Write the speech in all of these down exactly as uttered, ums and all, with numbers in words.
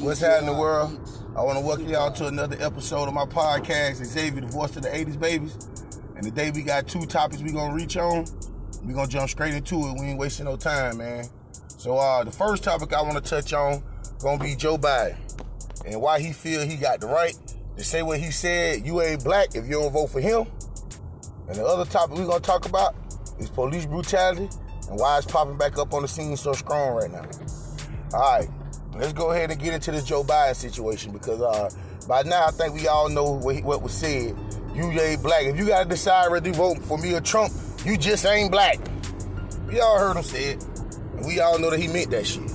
What's happening in the world? I want to welcome y'all to another episode of my podcast, Xavier, the voice of the eighties babies. And today we got two topics we're going to reach on. We're going to jump straight into it. We ain't wasting no time, man. So uh, the first topic I want to touch on going to be Joe Biden and why he feel he got the right to say what he said. You ain't black if you don't vote for him. And the other topic we're going to talk about is police brutality and why it's popping back up on the scene so strong right now. All right. Let's go ahead and get into this Joe Biden situation because uh, by now I think we all know what, he, what was said. You ain't black. If you got to decide whether you vote for me or Trump, you just ain't black. We all heard him say it. And we all know that he meant that shit.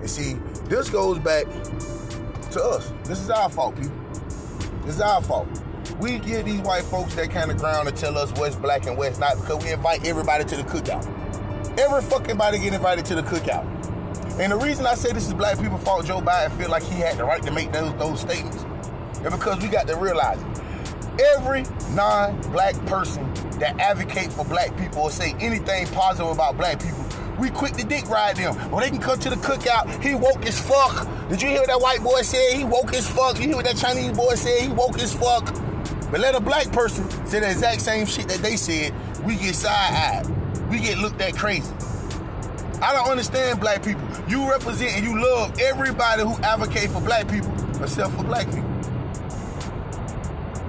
And see, this goes back to us. This is our fault, people. This is our fault. We give these white folks that kind of ground to tell us what's black and what's not because we invite everybody to the cookout. Every fucking body get invited to the cookout. And the reason I say this is black people fault Joe Biden feel like he had the right to make those, those statements is because we got to realize it. Every non-black person that advocate for black people or say anything positive about black people, we quick to dick ride them. Well, they can come to the cookout, he woke as fuck. Did you hear what that white boy said? He woke as fuck. You hear what that Chinese boy said? He woke as fuck. But let a black person say the exact same shit that they said, we get side-eyed. We get looked at crazy. I don't understand black people. You represent and you love everybody who advocate for black people, except for black people.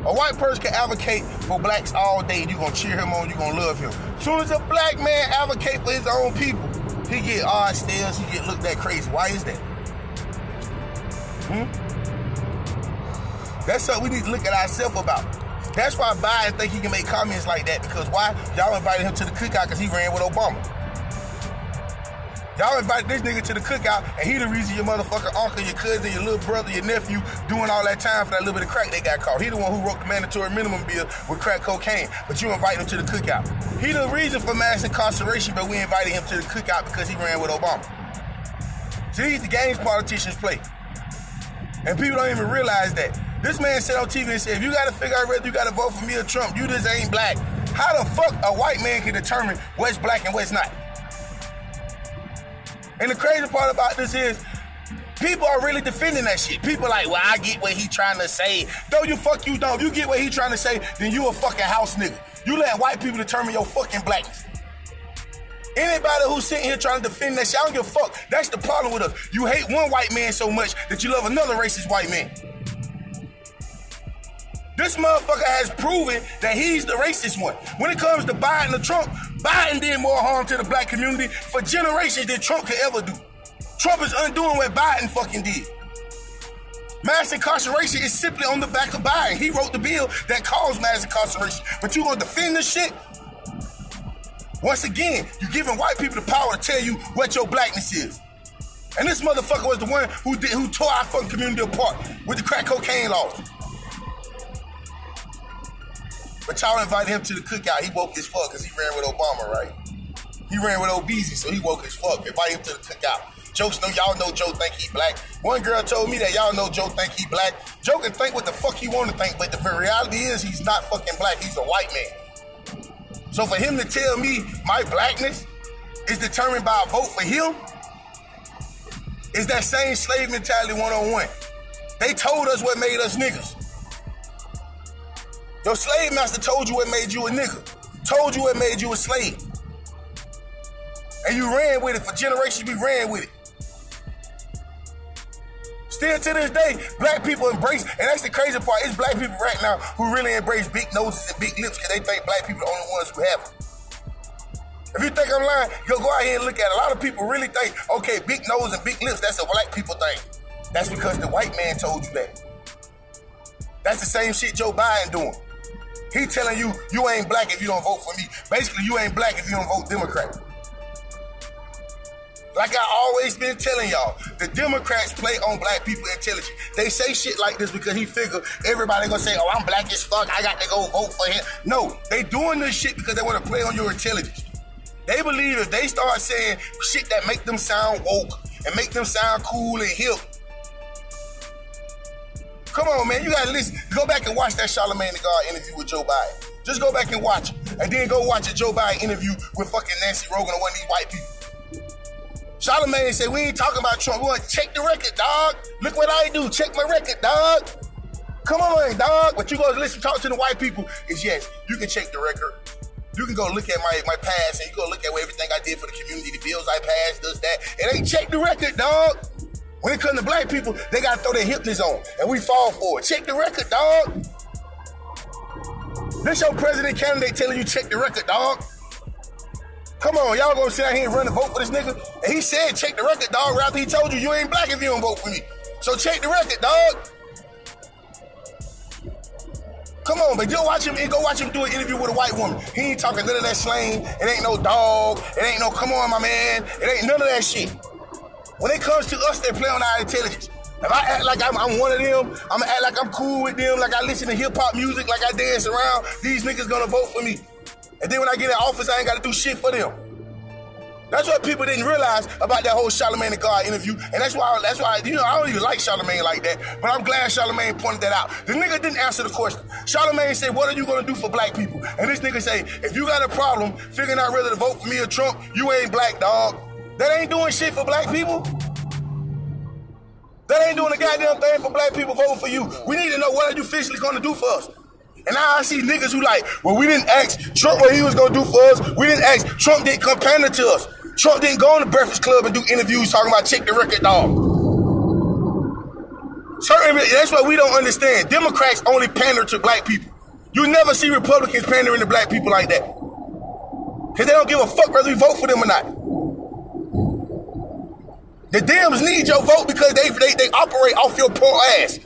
A white person can advocate for blacks all day. You're going to cheer him on. You're going to love him. Soon as a black man advocate for his own people, he get odd stares. He get looked at crazy. Why is that? Hmm? That's something we need to look at ourselves about. That's why Biden think he can make comments like that, because why? Y'all invited him to the cookout because he ran with Obama. Y'all invite this nigga to the cookout, and he the reason your motherfucking uncle, your cousin, your little brother, your nephew doing all that time for that little bit of crack they got caught. He the one who wrote the mandatory minimum bill with crack cocaine, but you invite him to the cookout. He the reason for mass incarceration, but we invited him to the cookout because he ran with Obama. See, these the games politicians play. And people don't even realize that. This man said on T V and said, if you got to figure out whether you got to vote for me or Trump, you just ain't black. How the fuck a white man can determine what's black and what's not? And the crazy part about this is, people are really defending that shit. People are like, well, I get what he trying to say. No, you fuck you don't. If you get what he trying to say, then you a fucking house nigga. You let white people determine your fucking blackness. Anybody who's sitting here trying to defend that shit, I don't give a fuck. That's the problem with us. You hate one white man so much that you love another racist white man. This motherfucker has proven that he's the racist one. When it comes to Biden or Trump, Biden did more harm to the black community for generations than Trump could ever do. Trump is undoing what Biden fucking did. Mass incarceration is simply on the back of Biden. He wrote the bill that caused mass incarceration. But you gonna defend this shit? Once again, you're giving white people the power to tell you what your blackness is. And this motherfucker was the one who did, who tore our fucking community apart with the crack cocaine laws. But y'all invited him to the cookout. He woke as fuck because he ran with Obama, right? He ran with Obeezy, so he woke as fuck. Invite him to the cookout. Jokes know y'all know Joe think he black. One girl told me that y'all know Joe think he black. Joe can think what the fuck he want to think, but the reality is he's not fucking black. He's a white man. So for him to tell me my blackness is determined by a vote for him is that same slave mentality one-on-one. They told us what made us niggas. Your slave master told you what made you a nigga. Told you what made you a slave. And you ran with it. For generations, we ran with it. Still to this day, black people embrace, and that's the crazy part, it's black people right now who really embrace big noses and big lips because they think black people are the only ones who have them. If you think I'm lying, you'll go out here and look at it. A lot of people really think, okay, big nose and big lips, that's a black people thing. That's because the white man told you that. That's the same shit Joe Biden doing. He telling you, you ain't black if you don't vote for me. Basically, you ain't black if you don't vote Democrat. Like I always been telling y'all, the Democrats play on black people intelligence. They say shit like this because he figure everybody gonna say, oh, I'm black as fuck, I got to go vote for him. No, they doing this shit because they want to play on your intelligence. They believe if they start saying shit that make them sound woke and make them sound cool and hip, come on, man, you gotta listen. Go back and watch that Charlamagne Tha God interview with Joe Biden. Just go back and watch it. And then go watch a Joe Biden interview with fucking Nancy Rogan or one of these white people. Charlamagne said, we ain't talking about Trump. We want to check the record, dog. Look what I do. Check my record, dog. Come on, dog. But you go listen, talk to the white people. Is yes, you can check the record. You can go look at my, my past, and you go look at what everything I did for the community, the bills I passed, this, that. It ain't check the record, dog. When it comes to black people, they got to throw their hipness on, and we fall for it. Check the record, dog. This your president candidate telling you check the record, dog. Come on, y'all gonna sit out here and run and vote for this nigga? And he said check the record, dog, right after he told you you ain't black if you don't vote for me. So check the record, dog. Come on, but go watch him go watch him do an interview with a white woman. He ain't talking none of that slang. It ain't no dog. It ain't no come on, my man. It ain't none of that shit. When it comes to us, they play on our intelligence. If I act like I'm, I'm one of them, I'm gonna act like I'm cool with them, like I listen to hip-hop music, like I dance around, these niggas gonna vote for me. And then when I get in office, I ain't gotta do shit for them. That's what people didn't realize about that whole Charlamagne Tha God interview, and that's why, that's why, you know, I don't even like Charlamagne like that, but I'm glad Charlamagne pointed that out. The nigga didn't answer the question. Charlamagne said, what are you gonna do for black people? And this nigga say, if you got a problem figuring out whether to vote for me or Trump, you ain't black, dog. That ain't doing shit for black people. That ain't doing a goddamn thing for black people voting for you. We need to know what are you officially gonna do for us. And now I see niggas who like, well, we didn't ask Trump what he was gonna do for us. We didn't ask, Trump didn't compare it to us. Trump didn't go on the Breakfast Club and do interviews talking about check the record, dog. Certainly, that's what we don't understand. Democrats only pander to black people. You never see Republicans pandering to black people like that. Because they don't give a fuck whether we vote for them or not. The Dems need your vote because they, they, they operate off your poor ass.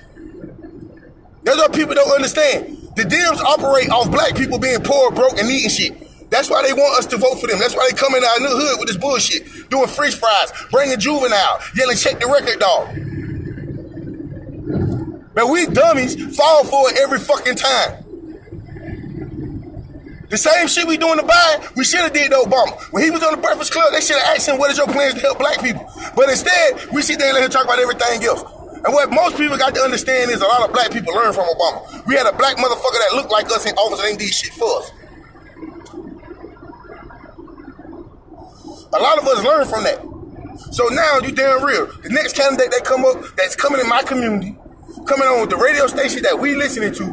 That's what people don't understand. The Dems operate off black people being poor, broke, and eating shit. That's why they want us to vote for them. That's why they come in our new hood with this bullshit, doing french fries, bringing juvenile, yelling check the record, dog. But we dummies fall for it every fucking time. The same shit we doing to Biden, we should have did to Obama. When he was on the Breakfast Club, they should have asked him, what is your plans to help black people? But instead, we sit there and let him talk about everything else. And what most people got to understand is a lot of black people learn from Obama. We had a black motherfucker that looked like us in office and ain't did shit for us. A lot of us learn from that. So now you damn real. The next candidate that come up, that's coming in my community, coming on with the radio station that we listening to,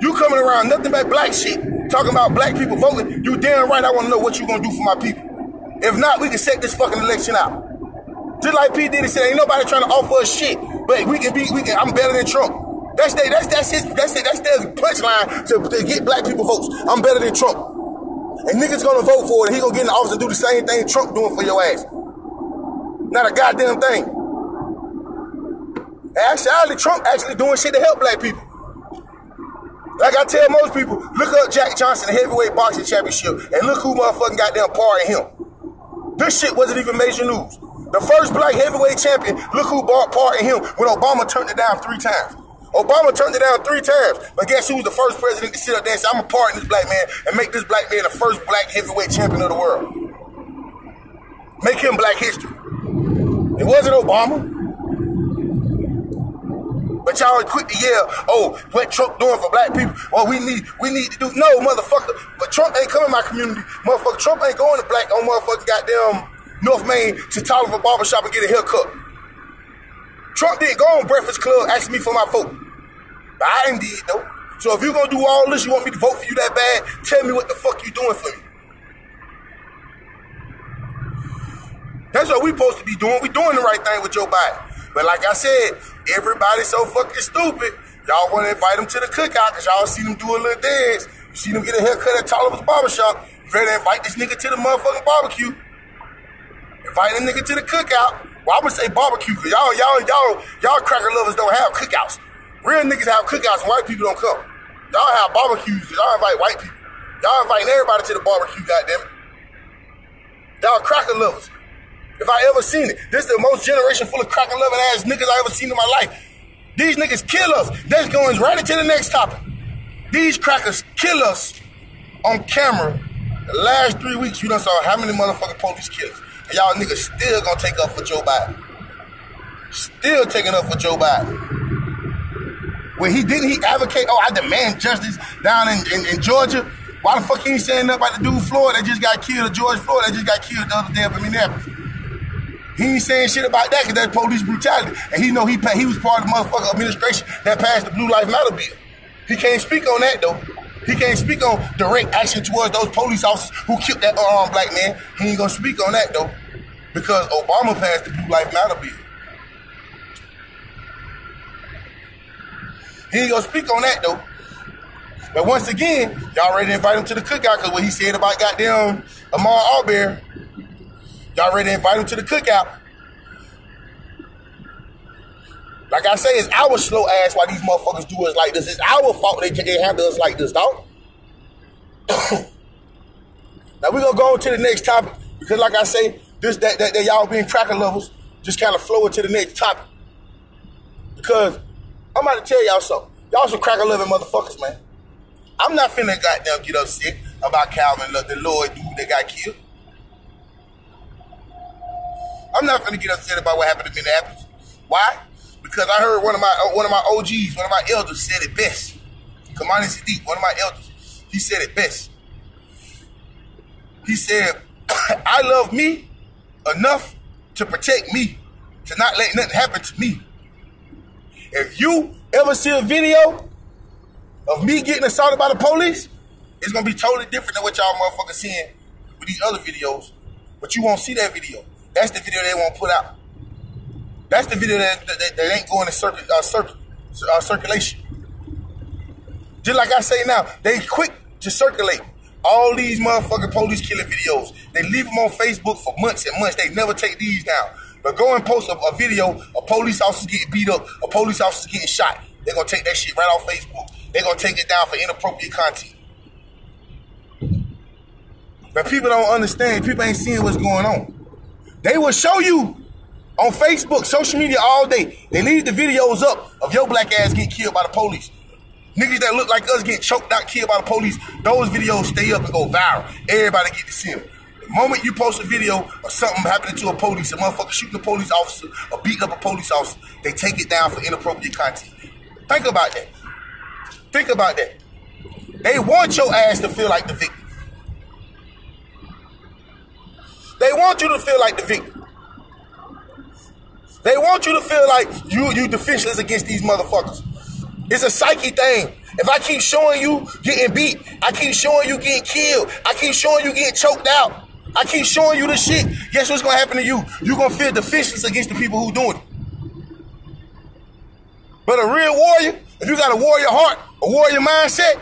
you coming around nothing but black shit, talking about black people voting, you damn right I want to know what you going to do for my people. If not, we can set this fucking election out. Just like Pete Diddy said, ain't nobody trying to offer us shit, but we can be, we can, I'm better than Trump. That's they, that's that's his, that's it, that's their punchline to, to get black people votes. I'm better than Trump. And niggas gonna vote for it, and he gonna get in the office and do the same thing Trump doing for your ass. Not a goddamn thing. Actually, Trump actually doing shit to help black people. Like I tell most people, look up Jack Johnson, the heavyweight boxing championship, and look who motherfucking goddamn parred him. This shit wasn't even major news. The first black heavyweight champion, look who parred him when Obama turned it down three times. Obama turned it down three times, but guess who was the first president to sit up there and say, I'm a part in this black man and make this black man the first black heavyweight champion of the world. Make him black history. It wasn't Obama. But y'all quick to yell, oh, what Trump doing for black people? Well, we need, we need to do, no, motherfucker, but Trump ain't coming in my community. Motherfucker, Trump ain't going to black on motherfucking goddamn North Main to Tolliver Barbershop and get a haircut. Trump didn't go on Breakfast Club asking me for my vote. But I ain't did though. So if you're gonna do all this, you want me to vote for you that bad, tell me what the fuck you doing for me. That's what we supposed to be doing. We doing the right thing with Joe Biden. But like I said, everybody's so fucking stupid. Y'all wanna invite them to the cookout because y'all see them do a little dance. You see them get a haircut at Tolliver's Barbershop. You better invite this nigga to the motherfucking barbecue. Invite a nigga to the cookout. Well, I'm gonna say barbecue, cause y'all, y'all, y'all, y'all cracker lovers don't have cookouts. Real niggas have cookouts and white people don't come. Y'all have barbecues, cause y'all invite white people. Y'all inviting everybody to the barbecue, goddammit. Y'all cracker lovers. If I ever seen it, this is the most generation full of cracker loving ass niggas I ever seen in my life. These niggas kill us. That's going right into the next topic. These crackers kill us on camera. The last three weeks, you done saw how many motherfucking police kill us. And y'all niggas still gonna take up for Joe Biden. Still taking up for Joe Biden. When he didn't, he advocate, oh, I demand justice down in, in, in Georgia. Why the fuck he ain't saying nothing about the dude Floyd that just got killed, or George Floyd that just got killed the other day up in Minneapolis? He ain't saying shit about that because that's police brutality. And he know he he was part of the motherfucking administration that passed the Blue Lives Matter bill. He can't speak on that, though. He can't speak on direct action towards those police officers who killed that unarmed black man. He ain't gonna speak on that, though, because Obama passed the Blue Lives Matter bill. He ain't gonna speak on that, though. But once again, y'all ready to invite him to the cookout because what he said about goddamn Ahmaud Arbery. Y'all ready to invite him to the cookout. Like I say, it's our slow ass why these motherfuckers do us like this. It's our fault they can't handle us like this, dog. Now we're going to go on to the next topic because like I say, this that, that, that y'all being cracker levels just kind of flow into the next topic. Because I'm about to tell y'all something. Y'all some cracker loving motherfuckers, man. I'm not finna goddamn get upset about Calvin, the Lord dude that got killed. I'm not finna get upset about what happened to Minneapolis. Why? Because I heard one of my one of my O Gs, one of my elders said it best. Kamani Sadiq, one of my elders, he said it best. He said, I love me enough to protect me, to not let nothing happen to me. If you ever see a video of me getting assaulted by the police, it's going to be totally different than what y'all motherfuckers seeing with these other videos. But you won't see that video. That's the video they won't put out. That's the video that, that, that ain't going to circu- uh, circu- uh, circulation. Just like I say now, they quick to circulate all these motherfucking police killing videos. They leave them on Facebook for months and months. They never take these down. But go and post a, a video of police officers getting beat up, a police officer getting shot. They're going to take that shit right off Facebook. They're going to take it down for inappropriate content. But people don't understand. People ain't seeing what's going on. They will show you on Facebook, social media all day. They leave the videos up of your black ass getting killed by the police. Niggas that look like us getting choked out, killed by the police. Those videos stay up and go viral. Everybody get to see them. The moment you post a video of something happening to a police, a motherfucker shooting a police officer or beating up a police officer, they take it down for inappropriate content. Think about that. Think about that. They want your ass to feel like the victim. They want you to feel like the victim. They want you to feel like you you defenseless against these motherfuckers. It's a psyche thing. If I keep showing you getting beat, I keep showing you getting killed, I keep showing you getting choked out, I keep showing you this shit, guess what's going to happen to you? You're going to feel defenseless against the people who doing it. But a real warrior, if you got a warrior heart, a warrior mindset,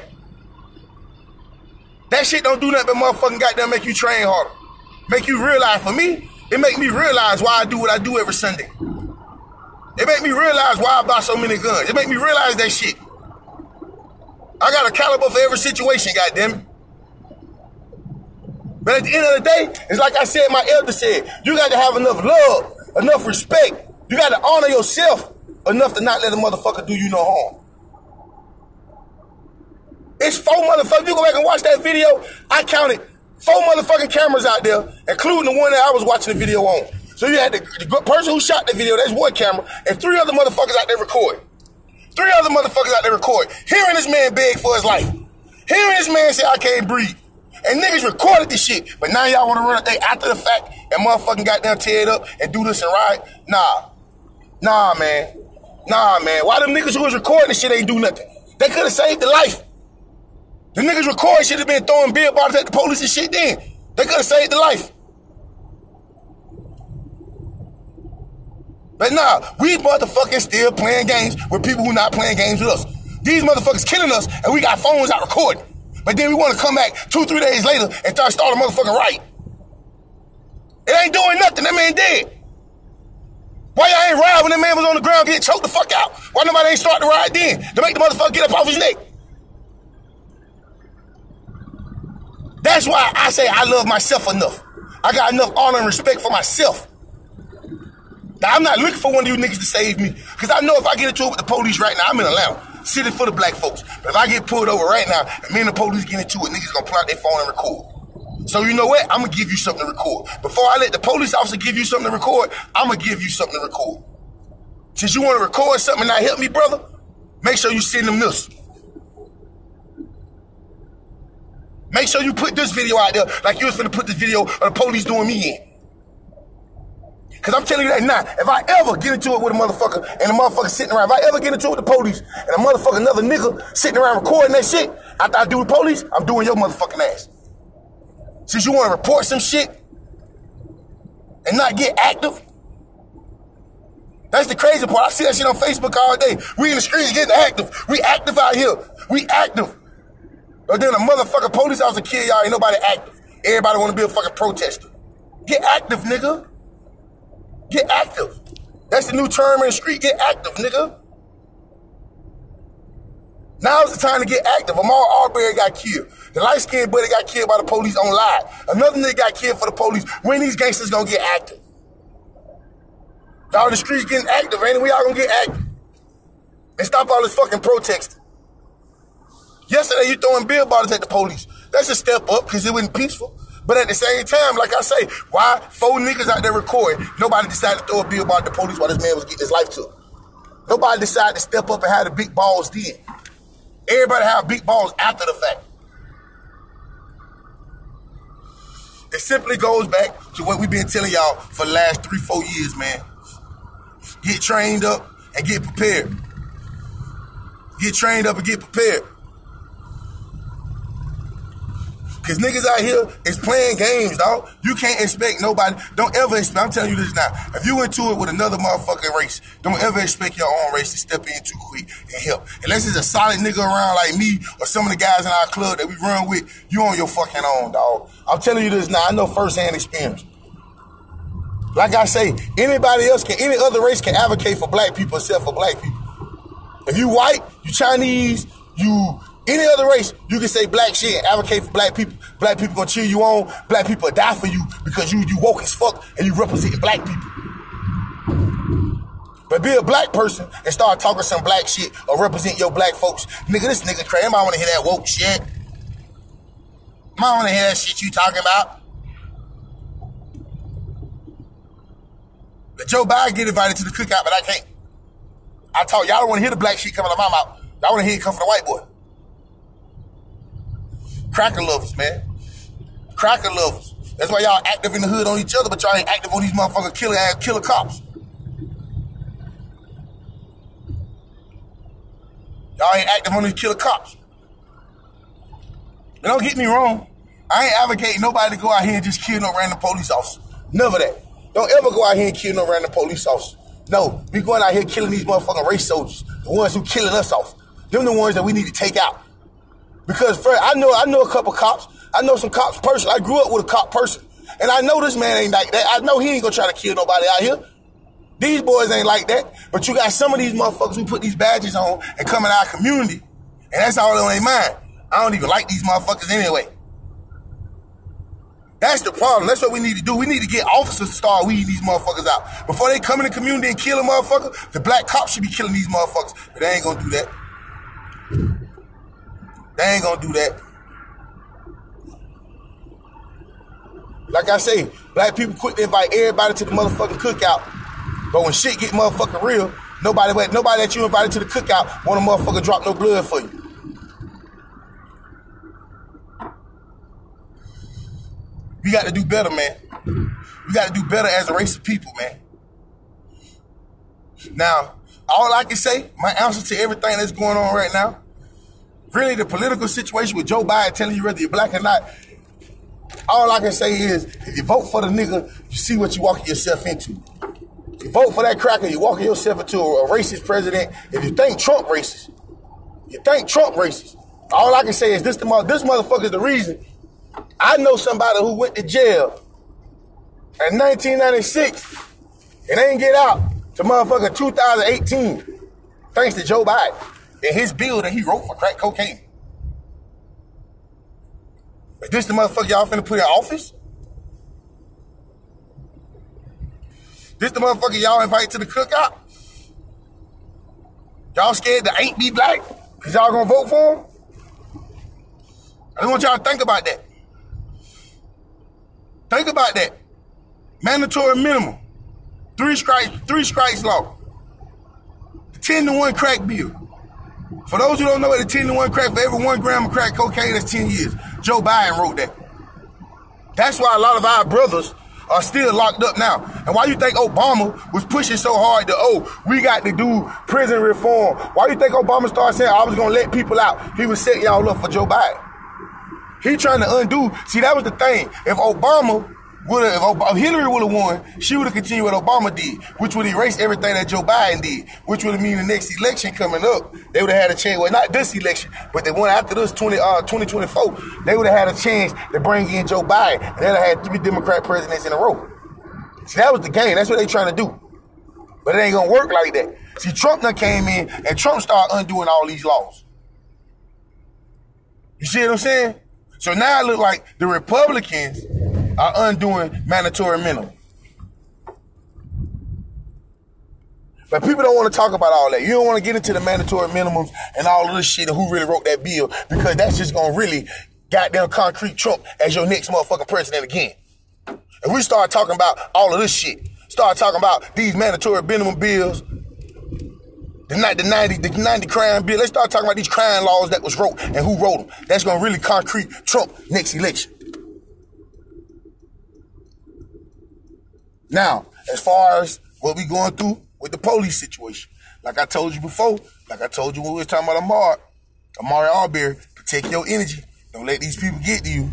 that shit don't do nothing but motherfucking goddamn make you train harder. Make you realize, for me, it make me realize why I do what I do every Sunday. It make me realize why I buy so many guns. It make me realize that shit. I got a caliber for every situation, goddammit. But at the end of the day, it's like I said, my elder said, you got to have enough love, enough respect. You got to honor yourself enough to not let a motherfucker do you no harm. It's four motherfuckers. You go back and watch that video. I counted four motherfucking cameras out there, including the one that I was watching the video on. So you had the, the person who shot the video, that's one camera, and three other motherfuckers out there recording. Three other motherfuckers out there recording. Hearing this man beg for his life. Hearing this man say, I can't breathe. And niggas recorded this shit, but now y'all want to run a thing after the fact and motherfucking goddamn tear it up and do this and ride. Nah. Nah, man. Nah, man. Why them niggas who was recording this shit ain't do nothing? They could have saved the life. The niggas recording shit have been throwing beer bottles at the police and shit then. They could have saved the life. But nah, we motherfucking still playing games with people who not playing games with us. These motherfuckers killing us and we got phones out recording. But then we want to come back two, three days later and start start a motherfucking riot. It ain't doing nothing. That man dead. Why y'all ain't ride when that man was on the ground getting choked the fuck out? Why nobody ain't start the ride then to make the motherfucker get up off his neck? That's why I say I love myself enough. I got enough honor and respect for myself. Now, I'm not looking for one of you niggas to save me. Because I know if I get into it with the police right now, I'm in Atlanta, city for the black folks. But if I get pulled over right now, and me and the police get into it, niggas going to pull out their phone and record. So you know what? I'm going to give you something to record. Before I let the police officer give you something to record, I'm going to give you something to record. Since you want to record something and not help me, brother, make sure you send them this. Make sure you put this video out there like you was finna put this video of the police doing me in. Because I'm telling you that now, if I ever get into it with a motherfucker and a motherfucker sitting around, if I ever get into it with the police and a motherfucker, another nigga sitting around recording that shit, after I do the police, I'm doing your motherfucking ass. Since you want to report some shit and not get active, that's the crazy part. I see that shit on Facebook all day. We in the streets getting active. We active out here. We active. But then a motherfucking police officer kill y'all, ain't nobody active. Everybody want to be a fucking protester. Get active, nigga. Get active. That's the new term in the street. Get active, nigga. Now's the time to get active. Ahmaud Arbery got killed. The light-skinned buddy got killed by the police on live. Another nigga got killed for the police. When these gangsters gonna get active? All the streets getting active, ain't it? We all gonna get active. And stop all this fucking protesting. Yesterday, you throwing billboards at the police. That's a step up, because it wasn't peaceful. But at the same time, like I say, why four niggas out there recording? Nobody decided to throw a billboard at the police while this man was getting his life took. Nobody decided to step up and have the big balls then. Everybody have big balls after the fact. It simply goes back to what we've been telling y'all for the last three, four years, man. Get trained up and get prepared. Get trained up and get prepared. Because niggas out here is playing games, dog. You can't expect nobody. Don't ever expect. I'm telling you this now. If you into it with another motherfucking race, don't ever expect your own race to step in too quick and help. Unless it's a solid nigga around like me or some of the guys in our club that we run with, you on your fucking own, dog. I'm telling you this now. I know firsthand experience. Like I say, anybody else can, any other race can advocate for black people except for black people. If you white, you Chinese, you any other race, you can say black shit and advocate for black people. Black people gonna cheer you on. Black people die for you because you you woke as fuck and you represent black people. But be a black person and start talking some black shit or represent your black folks. Nigga, this nigga crazy. Anybody wanna hear that woke shit? Anybody wanna hear that shit you talking about? Joe Biden get invited to the cookout, but I can't. I told y'all don't want to hear the black shit coming out of my mouth. Y'all want to hear it come from the white boy. Cracker lovers, man. Cracker lovers. That's why y'all active in the hood on each other, but y'all ain't active on these motherfucking killer ass killer cops. Y'all ain't active on these killer cops. And don't get me wrong. I ain't advocating nobody to go out here and just kill no random police officer. Never that. Don't ever go out here and kill no random police officer. No, we going out here killing these motherfucking race soldiers, the ones who killing us off. Them the ones that we need to take out. Because first, I know I know a couple cops. I know some cops personally. I grew up with a cop person, and I know this man ain't like that. I know he ain't gonna try to kill nobody out here. These boys ain't like that. But you got some of these motherfuckers who put these badges on and come in our community, and that's all on their mind. I don't even like these motherfuckers anyway. That's the problem. That's what we need to do. We need to get officers to start weeding these motherfuckers out. Before they come in the community and kill a motherfucker, the black cops should be killing these motherfuckers. But they ain't gonna do that. They ain't gonna do that. Like I say, black people quick to invite everybody to the motherfucking cookout. But when shit get motherfucking real, nobody, nobody that you invited to the cookout want a motherfucker drop no blood for you. We got to do better, man. We got to do better as a race of people, man. Now, all I can say, my answer to everything that's going on right now, really the political situation with Joe Biden telling you whether you're black or not, all I can say is, if you vote for the nigga, you see what you walking yourself into. If you vote for that cracker, you're walking yourself into a racist president. If you think Trump racist, you think Trump racist. All I can say is, this, the, this motherfucker is the reason. I know somebody who went to jail in nineteen ninety-six and they didn't get out to motherfucker two thousand eighteen thanks to Joe Biden and his bill that he wrote for crack cocaine. Is this the motherfucker y'all finna put in office? This the motherfucker y'all invite to the cookout? Y'all scared to ain't be black because y'all gonna vote for him? I don't want y'all to think about that. Think about that. Mandatory minimum. Three strikes, three strikes law. The ten to one crack bill. For those who don't know what the ten to one crack, for every one gram of crack cocaine, that's ten years. Joe Biden wrote that. That's why a lot of our brothers are still locked up now. And why you think Obama was pushing so hard to, oh, we got to do prison reform? Why you think Obama started saying, I was going to let people out? He was setting y'all up for Joe Biden. He trying to undo. See, that was the thing. If Obama... If, Obama, if Hillary would have won, she would have continued what Obama did, which would erase everything that Joe Biden did, which would have mean the next election coming up, they would have had a chance. Well, not this election, but the one after this, twenty twenty-four, they would have had a chance to bring in Joe Biden, and they'd have had three Democrat presidents in a row. See, that was the game. That's what they trying to do. But it ain't going to work like that. See, Trump done came in, and Trump started undoing all these laws. You see what I'm saying? So now it look like the Republicans are undoing mandatory minimum. But people don't want to talk about all that. You don't want to get into the mandatory minimums and all of this shit and who really wrote that bill, because that's just going to really goddamn concrete Trump as your next motherfucking president again. If we start talking about all of this shit, start talking about these mandatory minimum bills, the ninety, the ninety crime bill, let's start talking about these crime laws that was wrote and who wrote them. That's going to really concrete Trump next election. Now, as far as what we going through with the police situation, like I told you before, like I told you when we was talking about Ahmaud, Ahmaud Arbery, protect your energy. Don't let these people get to you.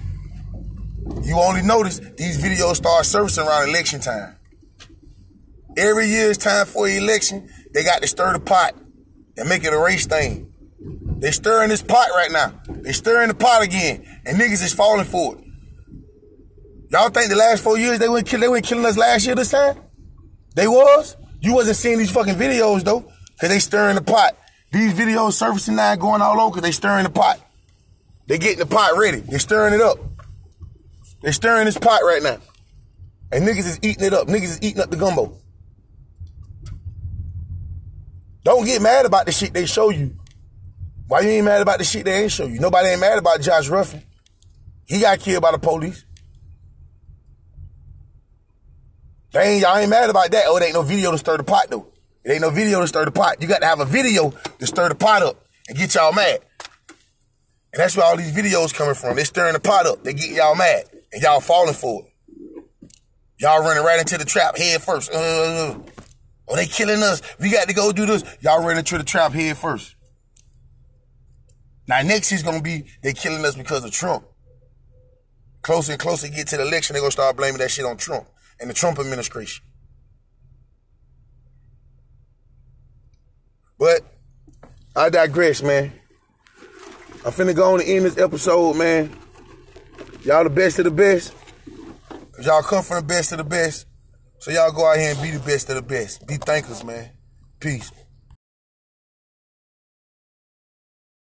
You only notice these videos start surfacing around election time. Every year it's time for an election, they got to stir the pot and make it a race thing. They stirring this pot right now. They stirring the pot again, and niggas is falling for it. Y'all think the last four years they weren't, kill, they weren't killing us last year this time? They was? You wasn't seeing these fucking videos, though, because they stirring the pot. These videos surfacing now going all over because they stirring the pot. They getting the pot ready. They stirring it up. They stirring this pot right now. And niggas is eating it up. Niggas is eating up the gumbo. Don't get mad about the shit they show you. Why you ain't mad about the shit they ain't show you? Nobody ain't mad about Josh Ruffin. He got killed by the police. Dang, y'all ain't mad about that. Oh, it ain't no video to stir the pot, though. It ain't no video to stir the pot. You got to have a video to stir the pot up and get y'all mad. And that's where all these videos coming from. They're stirring the pot up. They get y'all mad. And y'all falling for it. Y'all running right into the trap head first. Uh, oh, they killing us. We got to go do this. Y'all running into the trap head first. Now, next is going to be they killing us because of Trump. Closer and closer you get to the election, they're going to start blaming that shit on Trump and the Trump administration. But I digress, man. I'm finna go on to end this episode, man. Y'all the best of the best. Cause y'all come from the best of the best. So y'all go out here and be the best of the best. Be thankers, man. Peace.